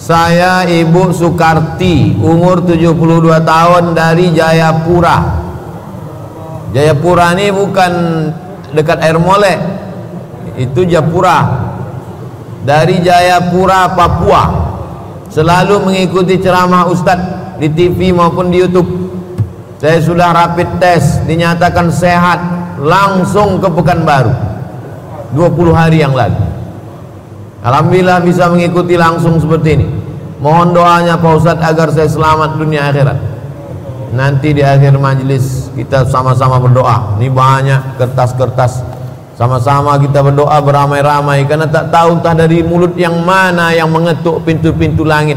Saya Ibu Sukarti, umur 72 tahun dari Jayapura. Jayapura ini bukan dekat air molek, itu Jayapura. Dari Jayapura, Papua. Selalu mengikuti ceramah Ustadz di TV maupun di YouTube. Saya sudah rapid test, dinyatakan sehat, langsung ke Pekanbaru 20 hari yang lalu. Alhamdulillah bisa mengikuti langsung seperti ini. Mohon doanya Pak Ustadz agar saya selamat dunia akhirat. Nanti di akhir majelis kita sama-sama berdoa. Ini banyak kertas-kertas, sama-sama kita berdoa beramai-ramai, karena tak tahu entah dari mulut yang mana yang mengetuk pintu-pintu langit.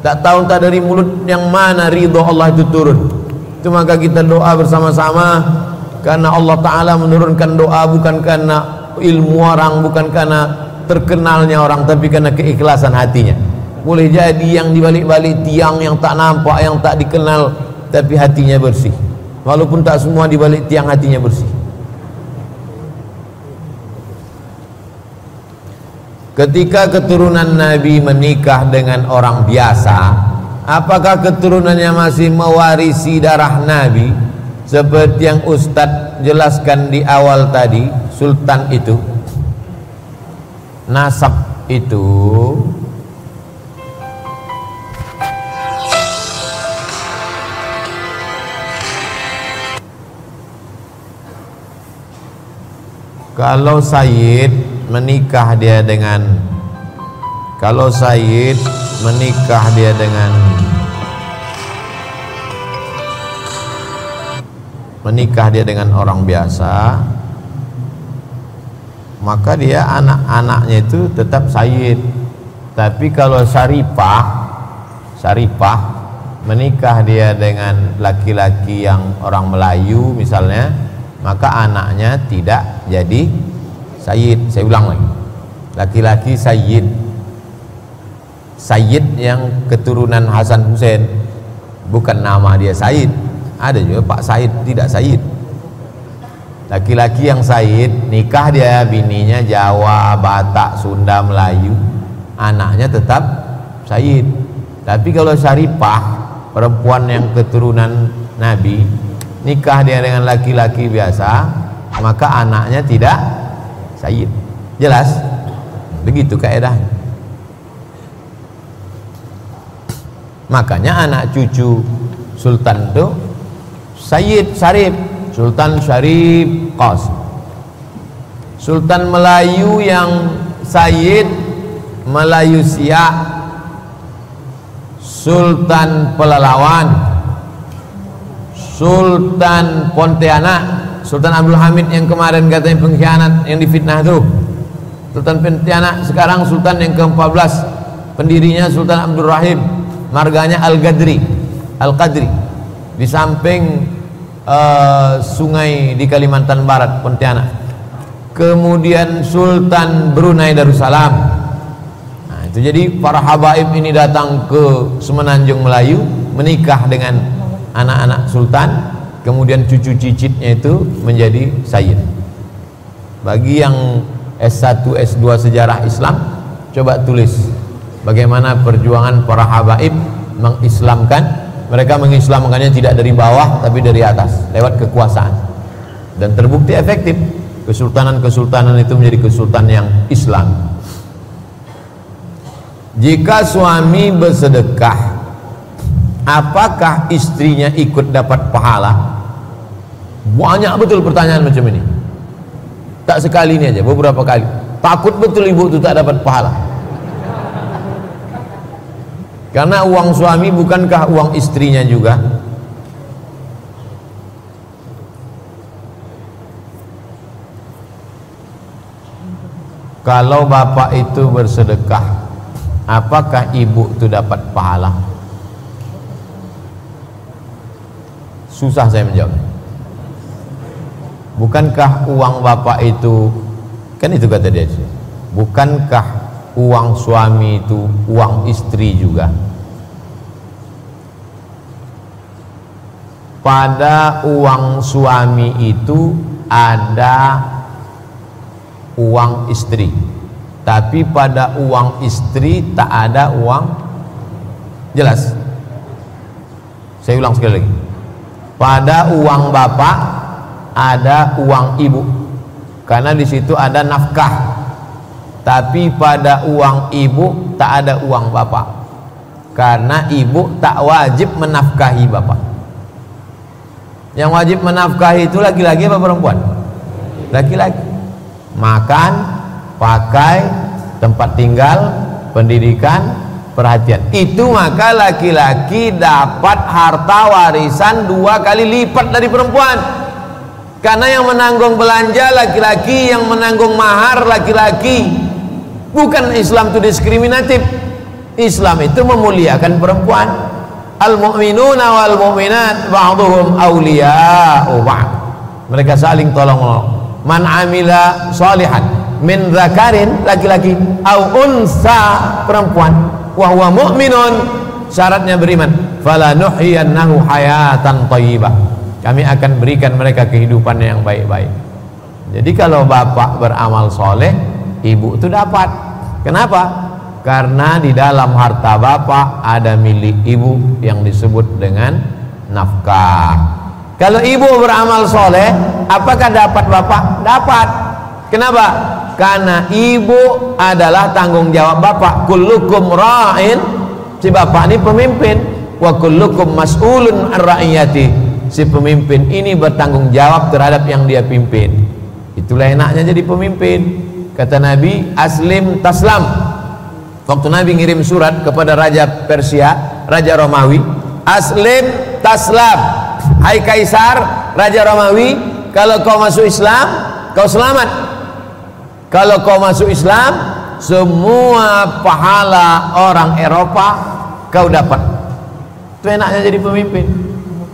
Tak tahu entah dari mulut yang mana ridho Allah itu turun. Itu maka kita doa bersama-sama, karena Allah Ta'ala menurunkan doa bukan karena ilmu orang, bukan karena terkenalnya orang, tapi karena keikhlasan hatinya. Boleh jadi yang dibalik-balik tiang yang tak nampak, yang tak dikenal, tapi hatinya bersih. Walaupun tak semua dibalik tiang hatinya bersih. Ketika keturunan Nabi menikah dengan orang biasa, apakah keturunannya masih mewarisi darah Nabi? Seperti yang Ustadz jelaskan di awal tadi, Sultan itu, nasab itu kalau Sayyid menikah dia dengan orang biasa, maka dia anak-anaknya itu tetap Sayyid. Tapi kalau Syarifah menikah dia dengan laki-laki yang orang Melayu misalnya, maka anaknya tidak jadi Sayyid. Saya ulang lagi, laki-laki Sayyid yang keturunan Hasan Husain, bukan nama dia Sayyid. Ada juga Pak Said, tidak Sayyid. Laki-laki yang Sayyid nikah dia, bininya Jawa, Batak, Sunda, Melayu, anaknya tetap Sayyid. Tapi kalau Syarifah, perempuan yang keturunan Nabi, nikah dia dengan laki-laki biasa, maka anaknya tidak Sayyid. Jelas? Begitu kaedahnya. Makanya anak cucu Sultan itu Sayyid Sharif, Sultan Sharif Qasim. Sultan Melayu yang Sayyid Melayu Siak, Sultan Pelalawan, Sultan Pontianak, Sultan Abdul Hamid yang kemarin katanya pengkhianat yang difitnah itu, Sultan Pontianak. Sekarang Sultan yang ke-14, pendirinya Sultan Abdul Rahim, marganya Al-Qadri, di samping sungai di Kalimantan Barat, Pontianak. Kemudian Sultan Brunei Darussalam. Nah, itu jadi para habaib ini datang ke Semenanjung Melayu, menikah dengan anak-anak Sultan, kemudian cucu cicitnya itu menjadi Sayyid. Bagi yang S1, S2 sejarah Islam, coba tulis bagaimana perjuangan para habaib mengislamkan. Mereka mengislamkannya tidak dari bawah, tapi dari atas, lewat kekuasaan. Dan terbukti efektif. Kesultanan-kesultanan itu menjadi kesultanan yang Islam. Jika suami bersedekah, apakah istrinya ikut dapat pahala? Banyak betul pertanyaan macam ini. Tak sekali ini aja, beberapa kali. Takut betul ibu itu tak dapat pahala. Karena uang suami bukankah uang istrinya juga? Kalau bapak itu bersedekah, apakah ibu itu dapat pahala? Susah saya menjawab. Bukankah uang bapak itu, kan itu kata dia, bukankah uang suami itu uang istri juga? Pada uang suami itu ada uang istri, tapi pada uang istri tak ada uang Jelas? Saya ulang sekali lagi, pada uang bapak ada uang ibu, karena di situ ada nafkah. Tapi pada uang ibu tak ada uang bapak, karena ibu tak wajib menafkahi bapak. Yang wajib menafkahi itu laki-laki apa perempuan? Laki-laki. Makan, pakai, tempat tinggal, pendidikan, perhatian. Itu maka laki-laki dapat harta warisan 2 kali lipat dari perempuan. Karena yang menanggung belanja laki-laki, yang menanggung mahar laki-laki. Bukan Islam itu diskriminatif. Islam itu memuliakan perempuan. Al-mu'minuna wal-mu'minat ba'duhum awliya'u ba'd. Mereka saling tolong-menolong. Man amila salihan min dzakarin, laki-laki, au unsa, perempuan, wa huwa mu'minun, syaratnya beriman, falanuhyiyannahu hayatan thayyibah, kami akan berikan mereka kehidupan yang baik-baik. Jadi kalau bapak beramal soleh, ibu itu dapat. Kenapa? Karena di dalam harta bapak ada milik ibu yang disebut dengan nafkah. Kalau ibu beramal soleh, apakah dapat bapak? Dapat. Kenapa? Karena ibu adalah tanggung jawab bapak. Kullukum ra'in, si bapak ini pemimpin. Wa kullukum mas'ulun an ra'iyati, si pemimpin ini bertanggung jawab terhadap yang dia pimpin. Itulah enaknya jadi pemimpin. Kata Nabi, aslim taslam. Waktu Nabi ngirim surat kepada Raja Persia, Raja Romawi, aslim taslam, hai Kaisar, Raja Romawi, kalau kau masuk Islam, kau selamat. Kalau kau masuk Islam, semua pahala orang Eropa kau dapat. Itu enaknya jadi pemimpin.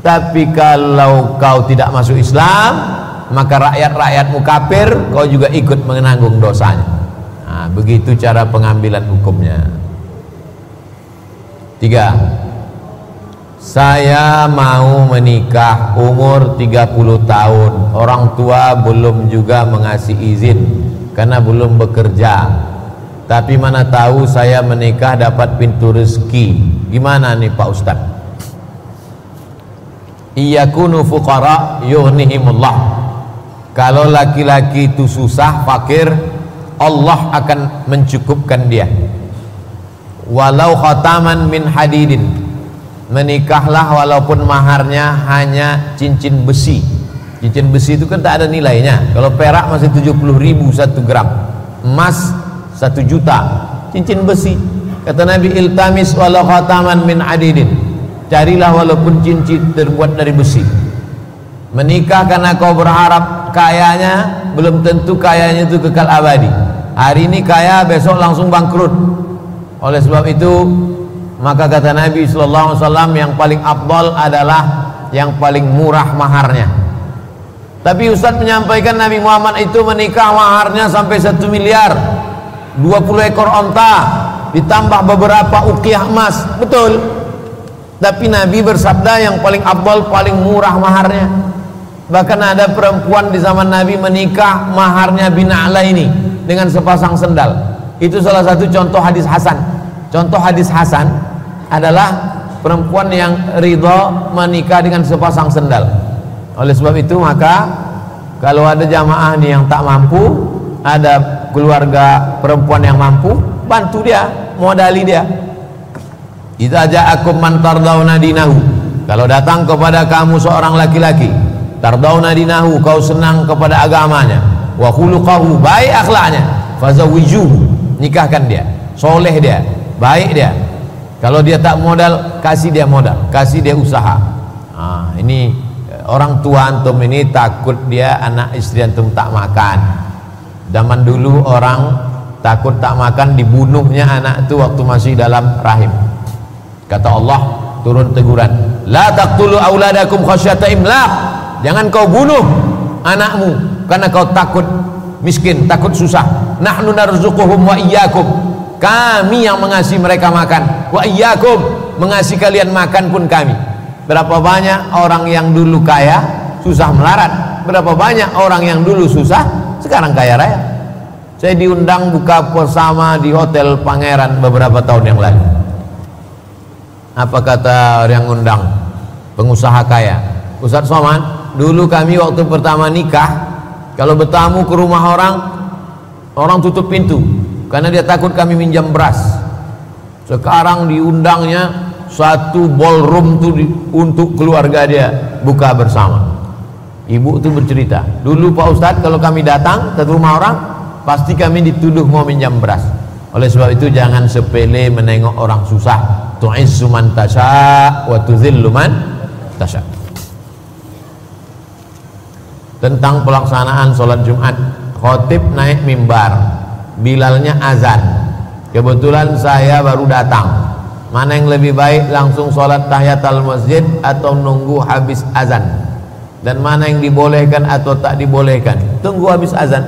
Tapi kalau kau tidak masuk Islam, maka rakyat-rakyatmu kafir, kau juga ikut menanggung dosanya. Nah, begitu cara pengambilan hukumnya. 3. Saya mau menikah umur 30 tahun. Orang tua belum juga mengasih izin karena belum bekerja. Tapi mana tahu saya menikah dapat pintu rezeki. Gimana nih Pak Ustaz? Iyakunu fuqara yughnihimullah. Kalau laki-laki itu susah, fakir, Allah akan mencukupkan dia. Walau khataman min hadidin, menikahlah walaupun maharnya hanya cincin besi. Cincin besi itu kan tak ada nilainya. Kalau perak masih 70.000 1 gram, emas 1 juta. Cincin besi. Kata Nabi, iltamis walau khataman min hadidin, carilah walaupun cincin terbuat dari besi. Menikah karena kau berharap kayanya, belum tentu kayanya itu kekal abadi. Hari ini kaya, besok langsung bangkrut. Oleh sebab itu, maka kata Nabi SAW, yang paling afdal adalah yang paling murah maharnya. Tapi Ustadz menyampaikan Nabi Muhammad itu menikah maharnya sampai 1 miliar, 20 ekor onta, ditambah beberapa uqiyah emas. Betul. Tapi Nabi bersabda yang paling afdal, paling murah maharnya. Bahkan ada perempuan di zaman Nabi menikah maharnya bina'la ini, dengan sepasang sendal. Itu salah satu contoh hadis hasan. Contoh hadis hasan adalah perempuan yang ridho menikah dengan sepasang sendal. Oleh sebab itu, maka kalau ada jamaah nih yang tak mampu, ada keluarga perempuan yang mampu, bantu dia, modali dia. Idza ja'akum man tardawna dinahu, kalau datang kepada kamu seorang laki-laki, tardawna dinahu, kau senang kepada agamanya, wa khuluquhu, baik akhlaknya, fazawijuhu, nikahkan dia. Soleh dia, baik dia. Kalau dia tak modal, kasih dia modal, kasih dia usaha. Nah, ini orang tua antum ini takut dia anak istri antum tak makan. Zaman dulu orang takut tak makan, dibunuhnya anak itu waktu masih dalam rahim. Kata Allah, turun teguran, la taqtulu auladakum khasyata imlaq, jangan kau bunuh anakmu karena kau takut miskin, takut susah. Nahnu narzuquhum wa iyyakum, kami yang mengasihi mereka makan, wa iyyakum, mengasihi kalian makan pun kami. Berapa banyak orang yang dulu kaya susah melarat, berapa banyak orang yang dulu susah sekarang kaya raya. Saya diundang buka bersama di Hotel Pangeran beberapa tahun yang lalu. Apa kata yang ngundang? Pengusaha kaya. Ustadz Somad, dulu kami waktu pertama nikah, kalau bertamu ke rumah orang, orang tutup pintu karena dia takut kami minjam beras. Sekarang diundangnya satu ballroom tuh untuk keluarga dia buka bersama. Ibu tuh bercerita, dulu Pak Ustadz kalau kami datang ke rumah orang pasti kami dituduh mau minjam beras. Oleh sebab itu jangan sepele menengok orang susah. Tu'izzu man tasha wa tuzillu man tasha. Tentang pelaksanaan sholat Jumat, khotib naik mimbar, bilalnya azan. Kebetulan saya baru datang. Mana yang lebih baik, langsung sholat tahiyatul masjid atau nunggu habis azan? Dan mana yang dibolehkan atau tak dibolehkan? Tunggu habis azan.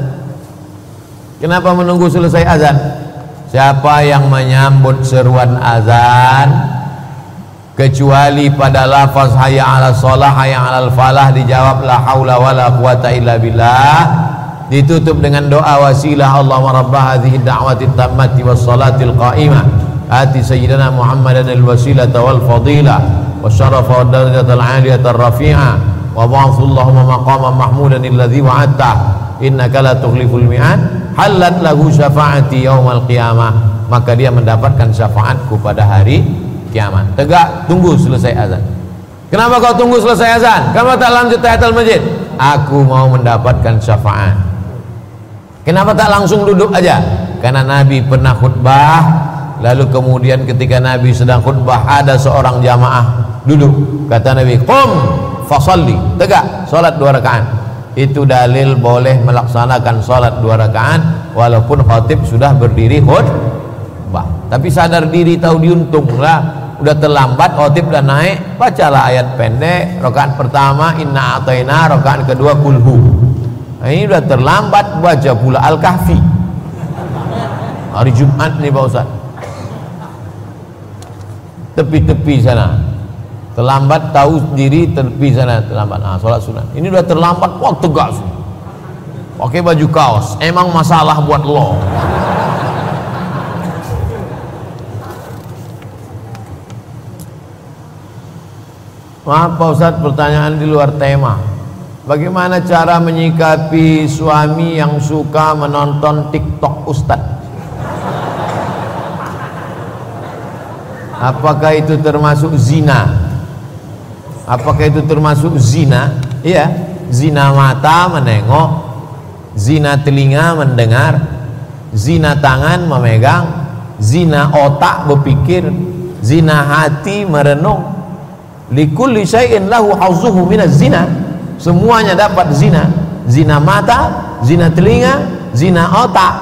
Kenapa menunggu selesai azan? Siapa yang menyambut seruan azan kecuali pada lafaz hayya 'alas shalah, hayya 'alal falah, dijawab la haula wala quwata illa billah, ditutup dengan doa wasilah, Allahumma rabb hadhihi da'watit tammati was salatil qa'imah ati sayyidina Muhammadan al wasilata wal fadilah wasyarafa wad darajatal 'aliyatar rafi'ah wa ba'athullahumma maqaman mahmudan alladzi wa'adta innaka la tukhliful mi'ad halat lahu syafa'ati yaumal qiyamah, maka dia mendapatkan syafaatku pada hari kiamat. Tegak tunggu selesai azan. Kenapa kau tunggu selesai azan? Kenapa tak lanjut tahiyatul masjid? Aku mau mendapatkan syafaat. Kenapa tak langsung duduk aja? Karena Nabi pernah khutbah, lalu kemudian ketika Nabi sedang khutbah ada seorang jamaah duduk. Kata Nabi, "Qum fasalli," tegak, sholat 2 rakaat. Itu dalil boleh melaksanakan sholat 2 rakaat walaupun khatib sudah berdiri khutbah. Tapi sadar diri, tahu diuntung lah, udah terlambat, khatib udah naik, bacalah ayat pendek rakaat pertama, inna ataina, rakaat kedua kulhu. Nah, ini udah terlambat, baca pula Al-Kahfi hari Jumat nih Pak Ustaz, tepi-tepi sana. Terlambat tahu diri, tepi sana terlambat. Nah, sholat sunat. Ini udah terlambat, wah tegak. Pakai baju kaos, emang masalah buat lo. Maaf Pak Ustadz, pertanyaan di luar tema. Bagaimana cara menyikapi suami yang suka menonton TikTok Ustadz? Apakah itu termasuk zina? Apakah itu termasuk zina? Iya, zina mata menengok, zina telinga mendengar, zina tangan memegang, zina otak berpikir, zina hati merenung. Likulli syai'in lahu hauzuhu minaz zina. Semuanya dapat zina. Zina mata, zina telinga, zina otak.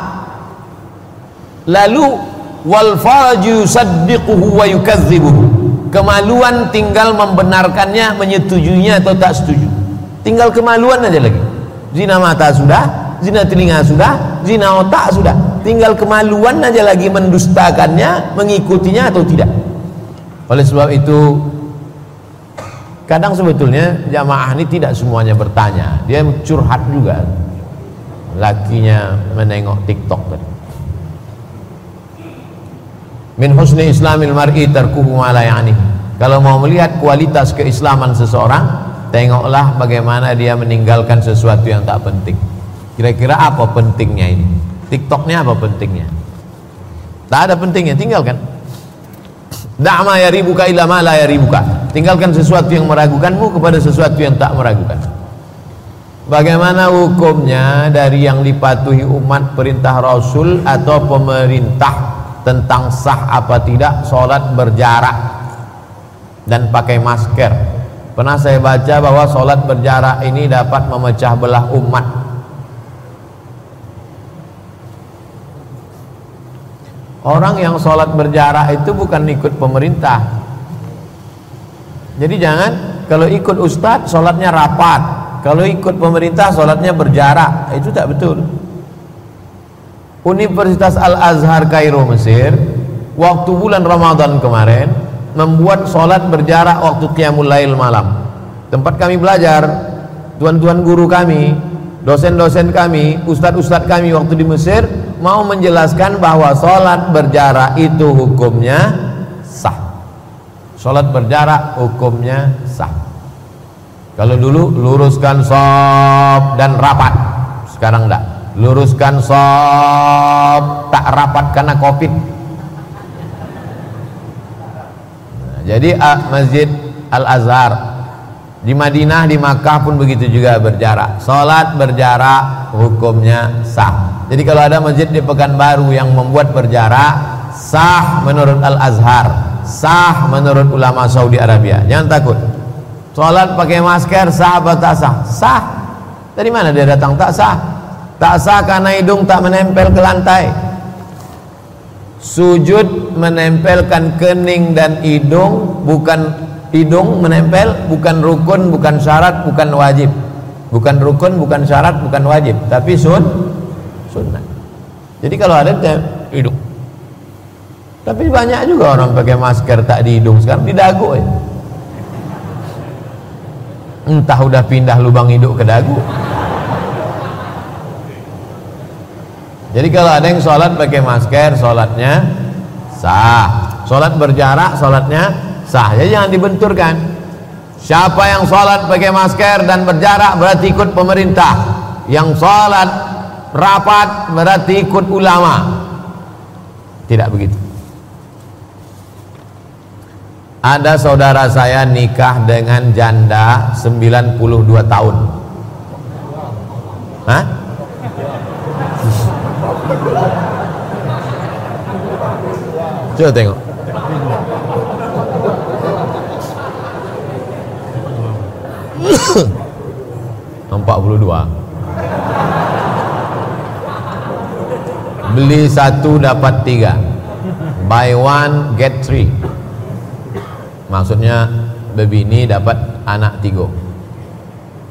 Lalu wal faraju yusaddiquhu wa yukadzibuhu. Kemaluan tinggal membenarkannya, menyetujuinya atau tak setuju. Tinggal kemaluan aja lagi. Zina mata sudah, zina telinga sudah, zina otak sudah. Tinggal kemaluan aja lagi, mendustakannya, mengikutinya atau tidak. Oleh sebab itu, kadang sebetulnya jamaah ini tidak semuanya bertanya. Dia curhat juga. Lakinya menengok TikTok tadi. Min husni islamil mar'i tarkuhu ma la ya'ni. Kalau mau melihat kualitas keislaman seseorang, tengoklah bagaimana dia meninggalkan sesuatu yang tak penting. Kira-kira apa pentingnya ini? TikToknya apa pentingnya? Tak ada pentingnya, tinggalkan. Da' ma yaribuka ila ma la yaribuka. Tinggalkan sesuatu yang meragukanmu kepada sesuatu yang tak meragukan. Bagaimana hukumnya dari yang dipatuhi umat perintah Rasul atau pemerintah tentang sah apa tidak sholat berjarak dan pakai masker? Pernah saya baca bahwa sholat berjarak ini dapat memecah belah umat. Orang yang sholat berjarak itu bukan ikut pemerintah. Jadi jangan kalau ikut ustadz sholatnya rapat, kalau ikut pemerintah sholatnya berjarak. Itu tak betul. Universitas Al-Azhar Kairo Mesir waktu bulan Ramadan kemarin membuat sholat berjarak waktu qiyamul lail malam. Tempat kami belajar, tuan-tuan guru kami, dosen-dosen kami, ustadz-ustadz kami waktu di Mesir mau menjelaskan bahwa sholat berjarak itu hukumnya sah. Sholat berjarak hukumnya sah. Kalau dulu luruskan shaf dan rapat, sekarang enggak. Luruskan shaf tak rapat karena COVID. Nah, jadi Masjid Al-Azhar di Madinah, di Makkah pun begitu juga berjarak. Sholat berjarak hukumnya sah. Jadi kalau ada masjid di Pekanbaru yang membuat berjarak, sah menurut Al-Azhar, sah menurut ulama Saudi Arabia. Jangan takut. Sholat pakai masker sah atau tak sah? Sah. Dari mana dia datang? Tak sah. Tak sah karena hidung tak menempel ke lantai. Sujud menempelkan kening dan hidung, bukan hidung menempel, bukan rukun, bukan syarat, bukan wajib. Bukan rukun, bukan syarat, bukan wajib, tapi sunnah. Jadi kalau ada hidung. Tapi banyak juga orang pakai masker tak di hidung sekarang, di dagu ya. Entah udah pindah lubang hidung ke dagu. Jadi kalau ada yang sholat pakai masker, sholatnya sah. Sholat berjarak, sholatnya sah. Jadi jangan dibenturkan. Siapa yang sholat pakai masker dan berjarak berarti ikut pemerintah. Yang sholat rapat berarti ikut ulama. Tidak begitu. Ada saudara saya nikah dengan janda 92 tahun. Hah? Coba tengok. Nampak 42. Beli 1 dapat 3. Buy 1 get 3. Maksudnya bebini dapat anak 3.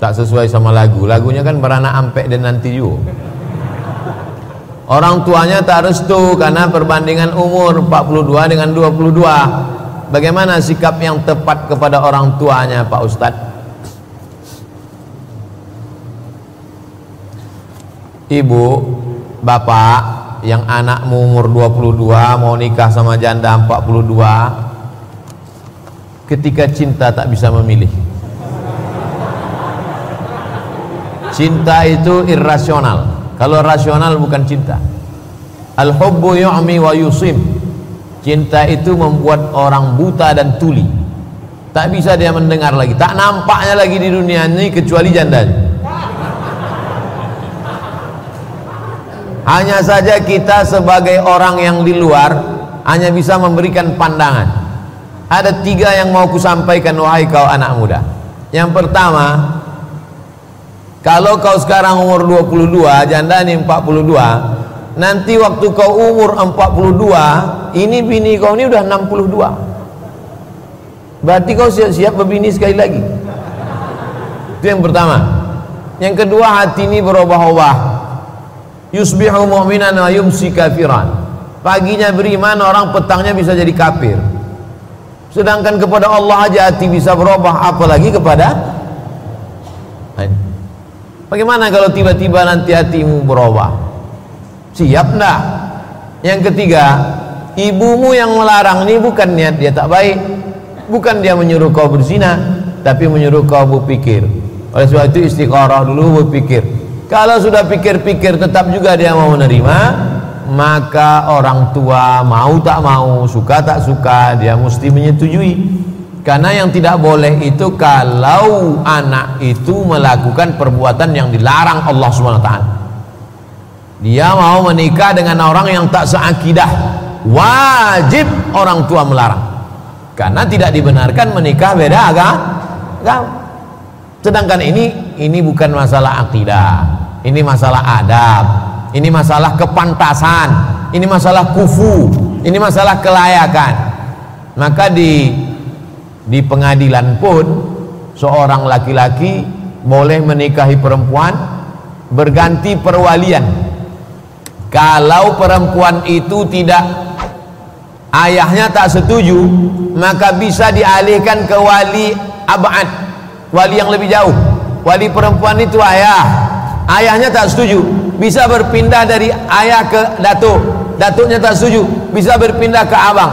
Tak sesuai sama lagu. Lagunya kan beranak ampek dan nanti you. Orang tuanya tak restu karena perbandingan umur 42 dengan 22. Bagaimana sikap yang tepat kepada orang tuanya, Pak Ustadz? Ibu, bapak, yang anakmu umur 22 mau nikah sama janda 42. Ketika cinta tak bisa memilih. Cinta itu irrasional. Kalau rasional bukan cinta. Al-hubbu yu'mi wa yusim. Cinta itu membuat orang buta dan tuli. Tak bisa dia mendengar lagi. Tak nampaknya lagi di dunia ini kecuali janda. Hanya saja kita sebagai orang yang di luar hanya bisa memberikan pandangan. Ada 3 yang mau kusampaikan wahai kau anak muda. Yang pertama, kalau kau sekarang umur 22, janda ini 42, nanti waktu kau umur 42, ini bini kau ini udah 62. Berarti kau siap-siap berbini sekali lagi. Itu yang pertama. Yang kedua, hati ini berubah-ubah. Yusbihu mu'minan wa yumsi kafiran. Paginya beriman orang, petangnya bisa jadi kafir. Sedangkan kepada Allah aja hati bisa berubah, apalagi kepada lain. Bagaimana kalau tiba-tiba nanti hatimu berubah? Siap enggak? Yang ketiga, ibumu yang melarang ini bukan niat dia tak baik, bukan dia menyuruh kau berzina, tapi menyuruh kau berpikir. Oleh sebab itu istiqarah dulu, berpikir. Kalau sudah pikir-pikir tetap juga dia mau menerima, maka orang tua mau tak mau, suka tak suka, dia mesti menyetujui. Karena yang tidak boleh itu kalau anak itu melakukan perbuatan yang dilarang Allah SWT. Dia mau menikah dengan orang yang tak seakidah, wajib orang tua melarang. Karena tidak dibenarkan menikah beda agama. Sedangkan ini bukan masalah akidah, ini masalah adab, ini masalah kepantasan, ini masalah kufu, ini masalah kelayakan. Maka di pengadilan pun seorang laki-laki boleh menikahi perempuan berganti perwalian kalau perempuan itu tidak, ayahnya tak setuju, maka bisa dialihkan ke wali abad, wali yang lebih jauh. Wali perempuan itu ayahnya tak setuju, bisa berpindah dari ayah ke datuk, datuknya tak setuju, bisa berpindah ke abang.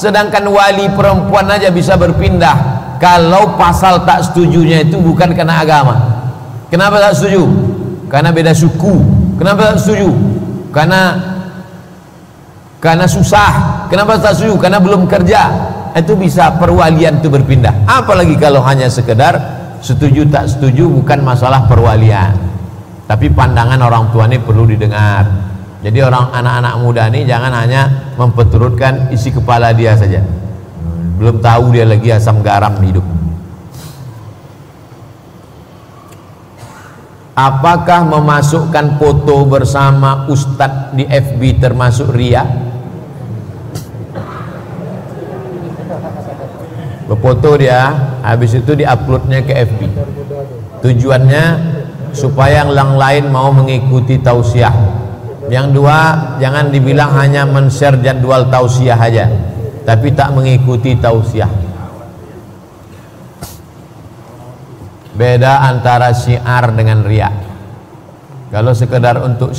Sedangkan wali perempuan aja bisa berpindah kalau pasal tak setujunya itu bukan karena agama. Kenapa tak setuju? Karena beda suku. Kenapa tak setuju? Karena susah. Kenapa tak setuju? Karena belum kerja. Itu bisa perwalian itu berpindah. Apalagi kalau hanya sekedar setuju tak setuju, bukan masalah perwalian. Tapi pandangan orang tua ini perlu didengar. Jadi orang anak-anak muda ini jangan hanya memperturutkan isi kepala dia saja. Belum tahu dia lagi asam garam hidup. Apakah memasukkan foto bersama Ustadz di FB termasuk ria? Berfoto dia, habis itu diuploadnya ke FB. Tujuannya supaya yang lain mau mengikuti tausiah. Yang dua, jangan dibilang hanya men-share jadwal tausiah aja, tapi tak mengikuti tausiah. Beda antara syiar dengan riya. Kalau sekedar untuk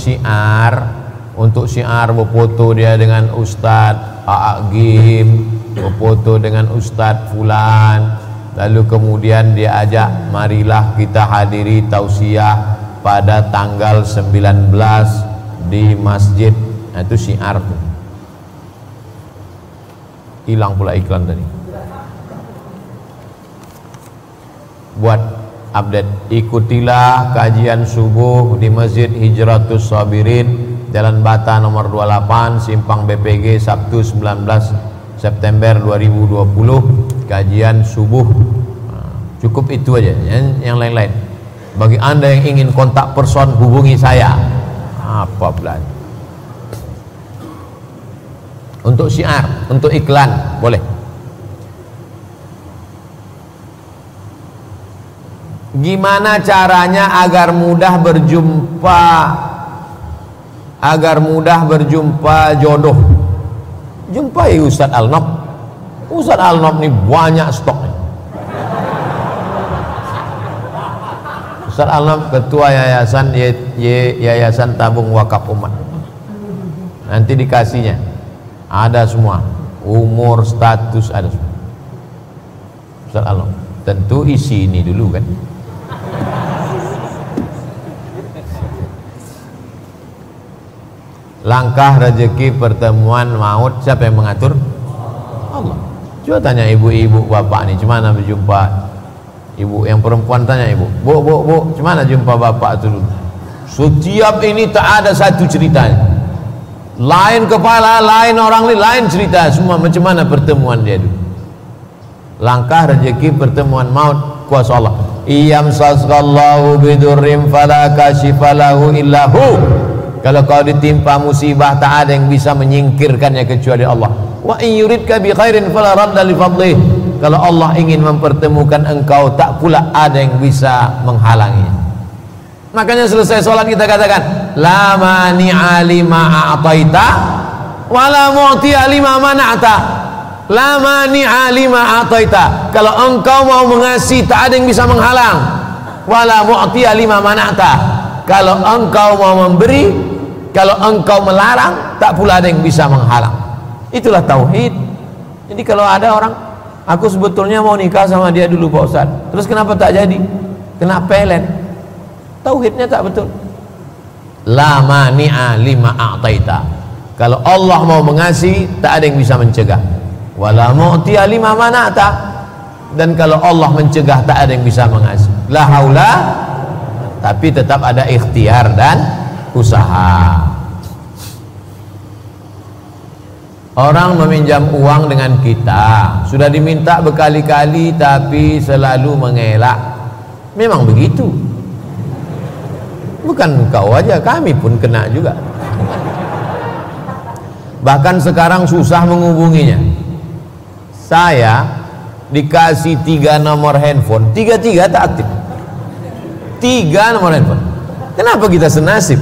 syiar berfoto dia dengan Ustadz A'agim, berfoto dengan Ustadz Fulan, lalu kemudian dia ajak, marilah kita hadiri tausiah pada tanggal 19 di masjid. Nah, itu syiar tuh. Hilang pula iklan tadi. Buat update, ikutilah kajian subuh di Masjid Hijratus Sabirin, Jalan Bata nomor 28, Simpang BPG, Sabtu 19 September 2020, kajian subuh. Cukup itu aja, yang lain-lain. Bagi anda yang ingin kontak person, hubungi saya. Apa belanja? Untuk syiar, untuk iklan, boleh. Gimana caranya agar mudah berjumpa jodoh? Jumpai Ustadz Al-Nob. Ustadz Al-Nob ini banyak stoknya. Ustadz Al-Nob ketua Yayasan Tabung Wakaf Umat. Nanti dikasihnya. Ada semua, umur, status, ada semua. Ustaz Alom, tentu isi ini dulu kan. Langkah rezeki pertemuan maut siapa yang mengatur? Allah. Coba tanya ibu-ibu bapak nih, gimana berjumpa ibu yang perempuan, tanya ibu, bu, gimana jumpa bapak itu dulu? Setiap ini tak ada satu ceritanya. Lain kepala, lain orang, lain cerita semua. Macam mana pertemuan dia dulu? Langkah rezeki pertemuan maut kuasa Allah. Iyam sasqallahu bidurrim fala kashifa lahu illa hu. Kalau kau ditimpa musibah, tak ada yang bisa menyingkirkannya kecuali Allah. Wa in yuridka bi khairin fala radda li fadlih. Kalau Allah ingin mempertemukan engkau, tak pula ada yang bisa menghalanginya. Makanya selesai sholat kita katakan, la mani'a lima a'taita wa la mu'ti'a lima mana'ta. La mani'a lima a'taita, kalau engkau mau mengasihi tak ada yang bisa menghalang. Wa la mu'ti'a lima mana'ta, kalau engkau mau memberi, kalau engkau melarang tak pula ada yang bisa menghalang. Itulah tauhid. Jadi kalau ada orang, aku sebetulnya mau nikah sama dia dulu Pak Ustaz, terus kenapa tak jadi? Kena pelet. Tauhidnya tak betul. La mani'a lima a'taita, kalau Allah mau mengasihi tak ada yang bisa mencegah. Wa la mu'ti'a lima mana'ta, dan kalau Allah mencegah tak ada yang bisa mengasihi. La haula, tapi tetap ada ikhtiar dan usaha. Orang meminjam uang dengan kita, sudah diminta berkali-kali tapi selalu mengelak. Memang begitu. Bukan kau aja, kami pun kena juga. Bahkan sekarang susah menghubunginya. Saya dikasih 3 nomor handphone, 3-3 tak aktif. 3 nomor handphone. Kenapa kita senasib?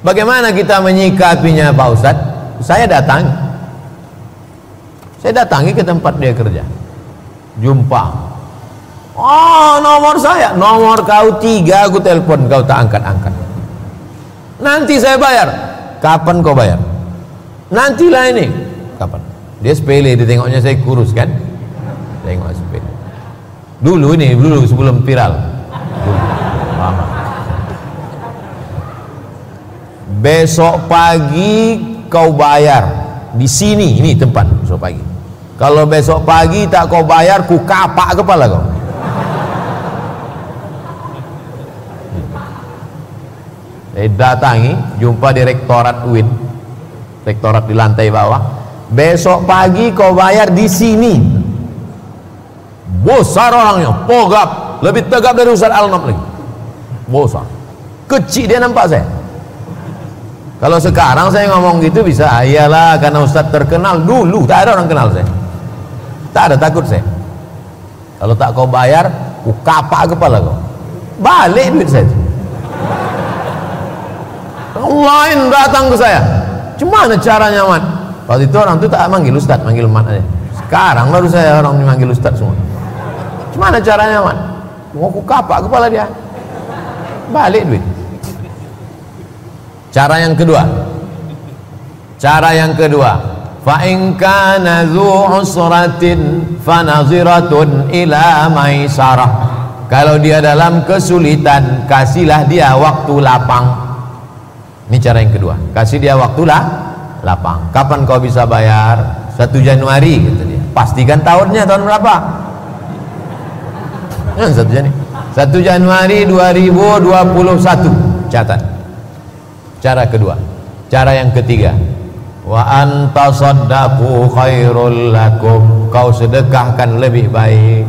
Bagaimana kita menyikapinya Pak Ustadz? Saya datangi ke tempat dia kerja. Jumpa. Oh, nomor saya, nomor kau 3, aku telepon kau tak angkat-angkat. Nanti saya bayar. Kapan kau bayar? Nantilah ini. Kapan? Dia sepele, ditengoknya saya kurus kan? Tengok sepele. Dulu ini, dulu sebelum viral. Dulu. Lama. Besok pagi kau bayar di sini, ini tempat besok pagi. Kalau besok pagi tak kau bayar, ku kapak kepala kau. Saya datangi, jumpa di rektorat UIN, rektorat di lantai bawah. Besok pagi kau bayar di sini. Besar orangnya, pogap, lebih tegap dari Ustadz Al-Nomli. Besar, kecil dia nampak saya. Kalau sekarang saya ngomong gitu bisa, ayalah karena Ustadz terkenal. Dulu tak ada orang kenal saya, tak ada, takut saya. Kalau tak kau bayar, ku kapak kepala kau. Balik duit saya. Lain datang ke saya, cemana caranya man? Waktu itu orang itu tak manggil ustad, manggil man aja. Sekarang baru saya orang dimanggil ustad semua. Cemana caranya man? Mau ku kapak kepala dia, balik duit. Cara yang kedua, fa'inka nazu usratin fanaziratun ila maisarah. Kalau dia dalam kesulitan, kasihlah dia waktu lapang. Ini cara yang kedua, kasih dia waktulah lapang. Kapan kau bisa bayar? 1 Januari gitu dia. Pastikan tahunnya tahun berapa? 1 Januari 2021. Catat. Cara kedua. Cara yang ketiga. Wa antasaddaqu khairul lakum. Kau sedekahkan lebih baik.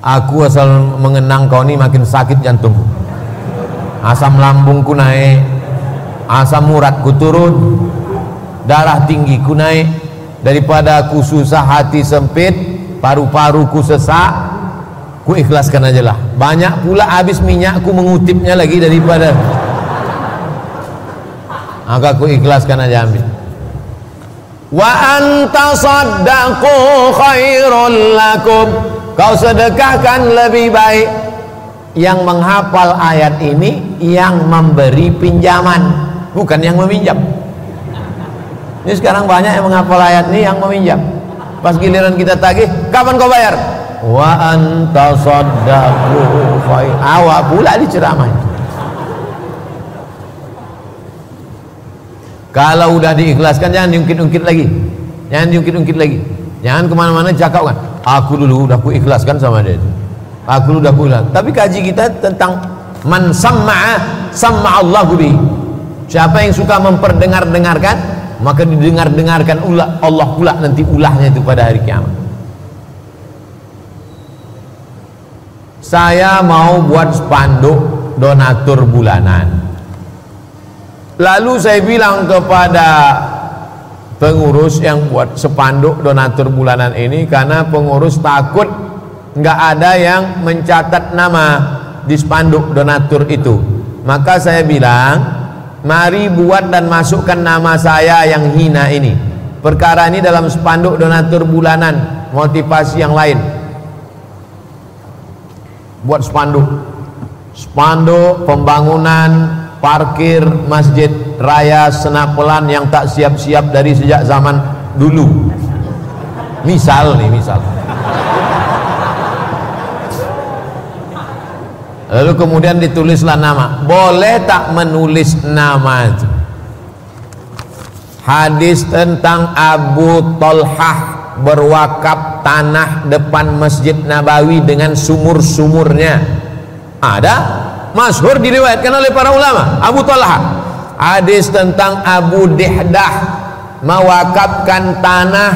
Aku asal mengenang kau ini makin sakit jantungku. Asam lambungku naik. Asam uratku turun, darah tinggiku naik. Daripada aku susah hati sempit, paru-paruku sesak, ku ikhlaskan aja lah. Banyak pula habis minyakku mengutipnya lagi daripada, maka ku ikhlaskan aja ambil. Wa antasaddaqu khairul lakum. Kau sedekahkan lebih baik. Yang menghafal ayat ini yang memberi pinjaman, bukan yang meminjam. Ini sekarang banyak yang menghafal ayat ini yang meminjam. Pas giliran kita tagih, kapan kau bayar? Wa antasaddaqu khair. Awak pula diceramah. Kalau udah diikhlaskan jangan diungkit-ungkit lagi. Jangan diungkit-ungkit lagi. Jangan kemana-mana cakap kan. Aku dulu udah ku ikhlaskan sama dia itu. Aku udah pulang. Tapi kaji kita tentang man sam'a sam'a Allahu bihi. Siapa yang suka memperdengar-dengarkan, maka didengar-dengarkan Allah pula nanti ulahnya itu pada hari kiamat. Saya mau buat spanduk donatur bulanan. Lalu saya bilang kepada pengurus yang buat spanduk donatur bulanan ini, karena pengurus takut nggak ada yang mencatat nama di spanduk donatur itu, maka saya bilang mari buat dan masukkan nama saya yang hina ini, perkara ini dalam spanduk donatur bulanan, motivasi yang lain. Buat spanduk pembangunan parkir Masjid Raya Senapelan yang tak siap-siap dari sejak zaman dulu, misal. Lalu kemudian ditulislah nama. Boleh tak menulis nama itu? Hadis tentang Abu Talhah berwakaf tanah depan Masjid Nabawi dengan sumur-sumurnya. Ada masyhur diriwayatkan oleh para ulama. Abu Talhah. Hadis tentang Abu Dihdah mewakafkan tanah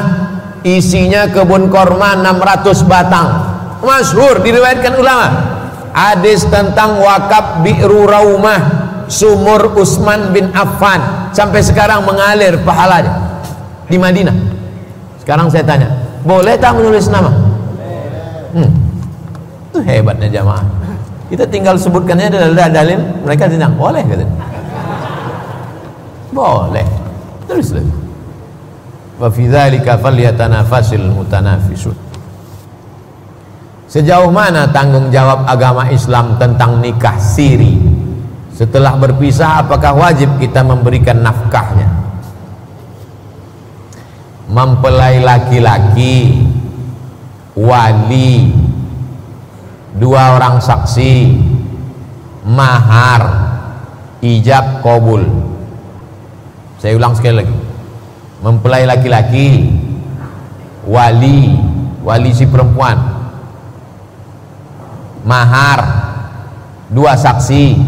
isinya kebun korma 600 batang. Masyhur diriwayatkan ulama. Hadis tentang wakaf Bi'ru Raumah, sumur Utsman bin Affan, sampai sekarang mengalir pahalanya di Madinah. Sekarang saya tanya, boleh tak menulis nama? Itu hebatnya jamaah. Kita tinggal sebutkannya dalil-dalil, mereka bilang boleh katanya. Boleh. Terus lagi. Wa fi dzalika falyatanafasil mutanafisun. Sejauh mana tanggung jawab agama Islam tentang nikah siri? Setelah berpisah, apakah wajib kita memberikan nafkahnya? mempelai laki-laki, wali, dua orang saksi, mahar, ijab qabul. Saya ulang sekali lagi, mempelai laki-laki, wali, wali si perempuan, mahar, dua saksi,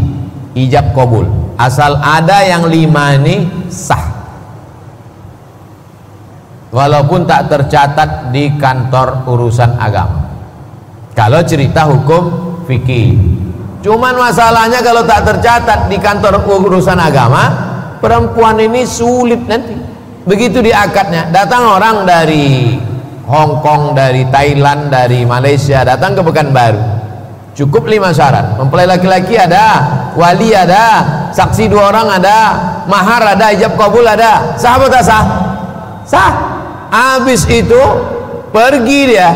ijab qabul. Asal ada yang lima ini sah, walaupun tak tercatat di kantor urusan agama. Kalau cerita hukum fikih, cuman masalahnya kalau tak tercatat di kantor urusan agama, perempuan ini sulit nanti. Begitu di akadnya, datang orang dari Hongkong, dari Thailand, dari Malaysia, datang ke Pekanbaru. Cukup 5 syarat: mempelai laki-laki ada, wali ada, saksi dua orang ada, mahar ada, ijab qabul ada. Sah atau tak sah? Sah. Habis itu pergi dia,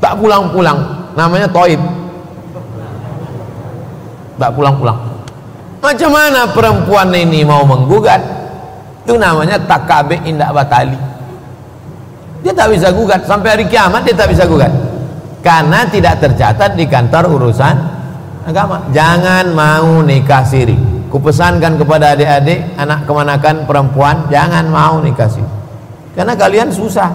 tak pulang-pulang, namanya toib, tak pulang-pulang. Macam mana perempuan ini mau menggugat? Itu namanya takabe indak batali. Dia tak bisa gugat, sampai hari kiamat dia tak bisa gugat, karena tidak tercatat di kantor urusan agama. Jangan mau nikah siri. Kupesankan kepada adik-adik, anak kemanakan perempuan, jangan mau nikah siri, karena kalian susah,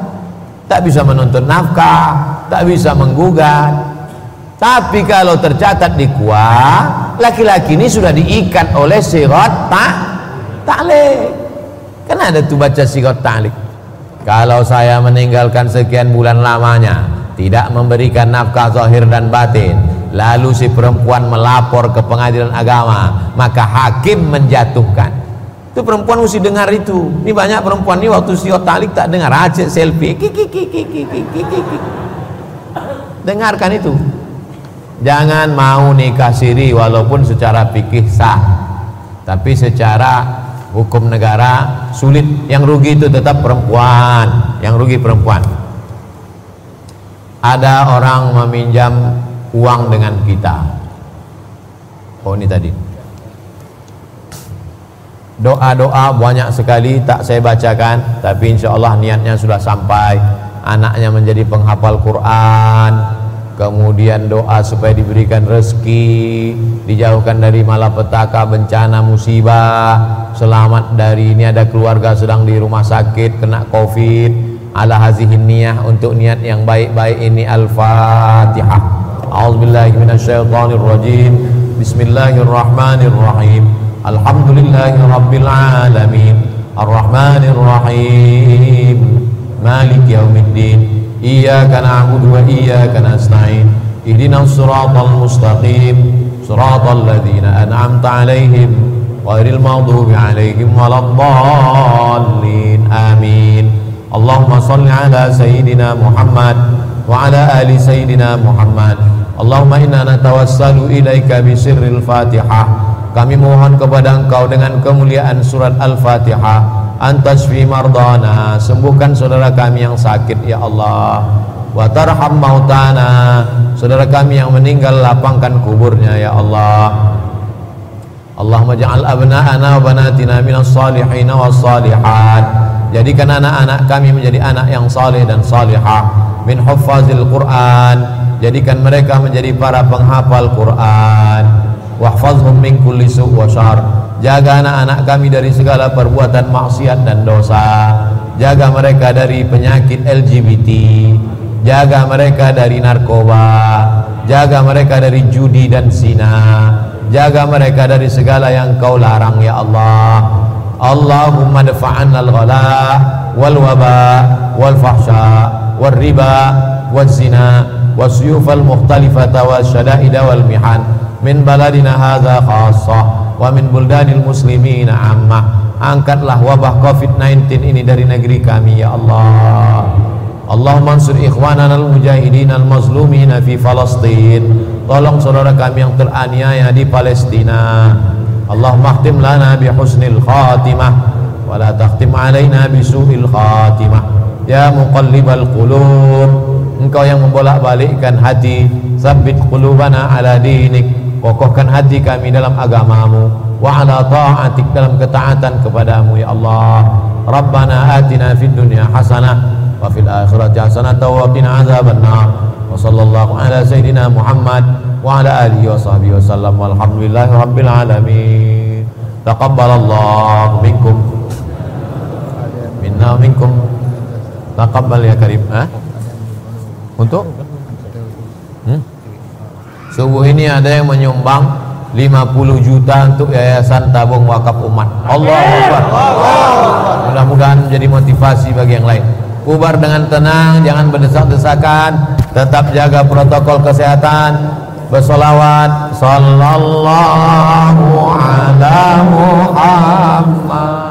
tak bisa menuntut nafkah, tak bisa menggugat. Tapi kalau tercatat di kuah, laki-laki ini sudah diikat oleh sirat ta'liq. Kan ada tuh baca sirat ta'liq. Kalau saya meninggalkan sekian bulan lamanya, tidak memberikan nafkah zahir dan batin, lalu si perempuan melapor ke pengadilan agama, maka hakim menjatuhkan. Itu perempuan mesti dengar itu. Ini banyak perempuan ini waktu sirat ta'liq tak dengar, acik selfie kiki. Dengarkan itu. Jangan mau nikah siri, walaupun secara fikih sah, tapi secara hukum negara sulit. Yang rugi itu tetap perempuan, yang rugi perempuan. Ada orang meminjam uang dengan kita. Oh, ini tadi doa-doa banyak sekali, tak saya bacakan, tapi insya Allah niatnya sudah sampai. Anaknya menjadi penghafal Qur'an, kemudian doa supaya diberikan rezeki, dijauhkan dari malapetaka, bencana, musibah, selamat dari ini. Ada keluarga sedang di rumah sakit kena covid. Ala hazihin niyah, untuk niat yang baik-baik ini. Al-Fatihah. A'udzubillahiminasyaitanirrojim. Bismillahirrahmanirrahim. Alhamdulillahirrabbilalamin, Ar-Rahmanirrahim, Malik yaumiddin, Iyaka na'budu wa iyaka nasta'in, Ihdinas siratal mustaqim, Siratal ladzina an'amta alaihim, Ghairil maghdubi alaihim waladdallin. Amin. Allahumma salli ala Sayyidina Muhammad wa ala ali Sayyidina Muhammad. Allahumma inna natawassalu ilaika bisirril Fatihah. Kami mohon kepada Engkau dengan kemuliaan surat Al-Fatihah. Antashfi mardana, sembuhkan saudara kami yang sakit, ya Allah. Wa tarham mautana, saudara kami yang meninggal, lapangkan kuburnya, ya Allah. Allahumma ja'al abna'ana wa banatina minas salihina wa salihat. Jadikan anak-anak kami menjadi anak yang saleh dan salihah. Min huffazil Qur'an, jadikan mereka menjadi para penghafal Qur'an. Wahfazhum min kulli su' wa syarr. Jaga anak-anak kami dari segala perbuatan maksiat dan dosa. Jaga mereka dari penyakit LGBT. Jaga mereka dari narkoba. Jaga mereka dari judi dan zina. Jaga mereka dari segala yang Kau larang, ya Allah. Allahumma dafa'anna al-ghala wal waba wal fahsya wal riba wal zina wasyuf al-mukhtalifata wasyada'ida wal mihan min baladina hadza khassah wa min buldanil muslimina ammah. Angkatlah wabah covid-19 ini dari negeri kami, ya Allah. Allahumma ansur ikhwanana al-mujahidin al-mazlumina fi Palestin. Tolong saudara kami yang teraniaya di Palestina. Allahumma khtim lana bi husnil khatimah wa la takhtim alaina bi su'il khatimah. Ya muqallibal qulub, Engkau yang membolak-balikkan hati, sabbit qulubana ala dinik. Kokohkan hati kami dalam agamamu. wa ala ta'atik, dalam ketaatan kepadamu ya Allah. Rabbana atina fid dunya hasanah wa fil akhirati hasanah wa qina azabannar. Wa sallallahu ala sayyidina Muhammad wa ala alihi wa sahbihi wa sallam, walhamdulillahi rabbil alamin. Taqabbalallahu minkum minna wa minkum, taqabbal ya karim. Untuk subuh ini ada yang menyumbang 50 juta untuk yayasan tabung wakaf umat. Allahu Akbar. Mudah-mudahan menjadi motivasi bagi yang lain. Bubar dengan tenang, jangan berdesak-desakan, tetap jaga protokol kesehatan, bersolawat, sallallahu ala Muhammad.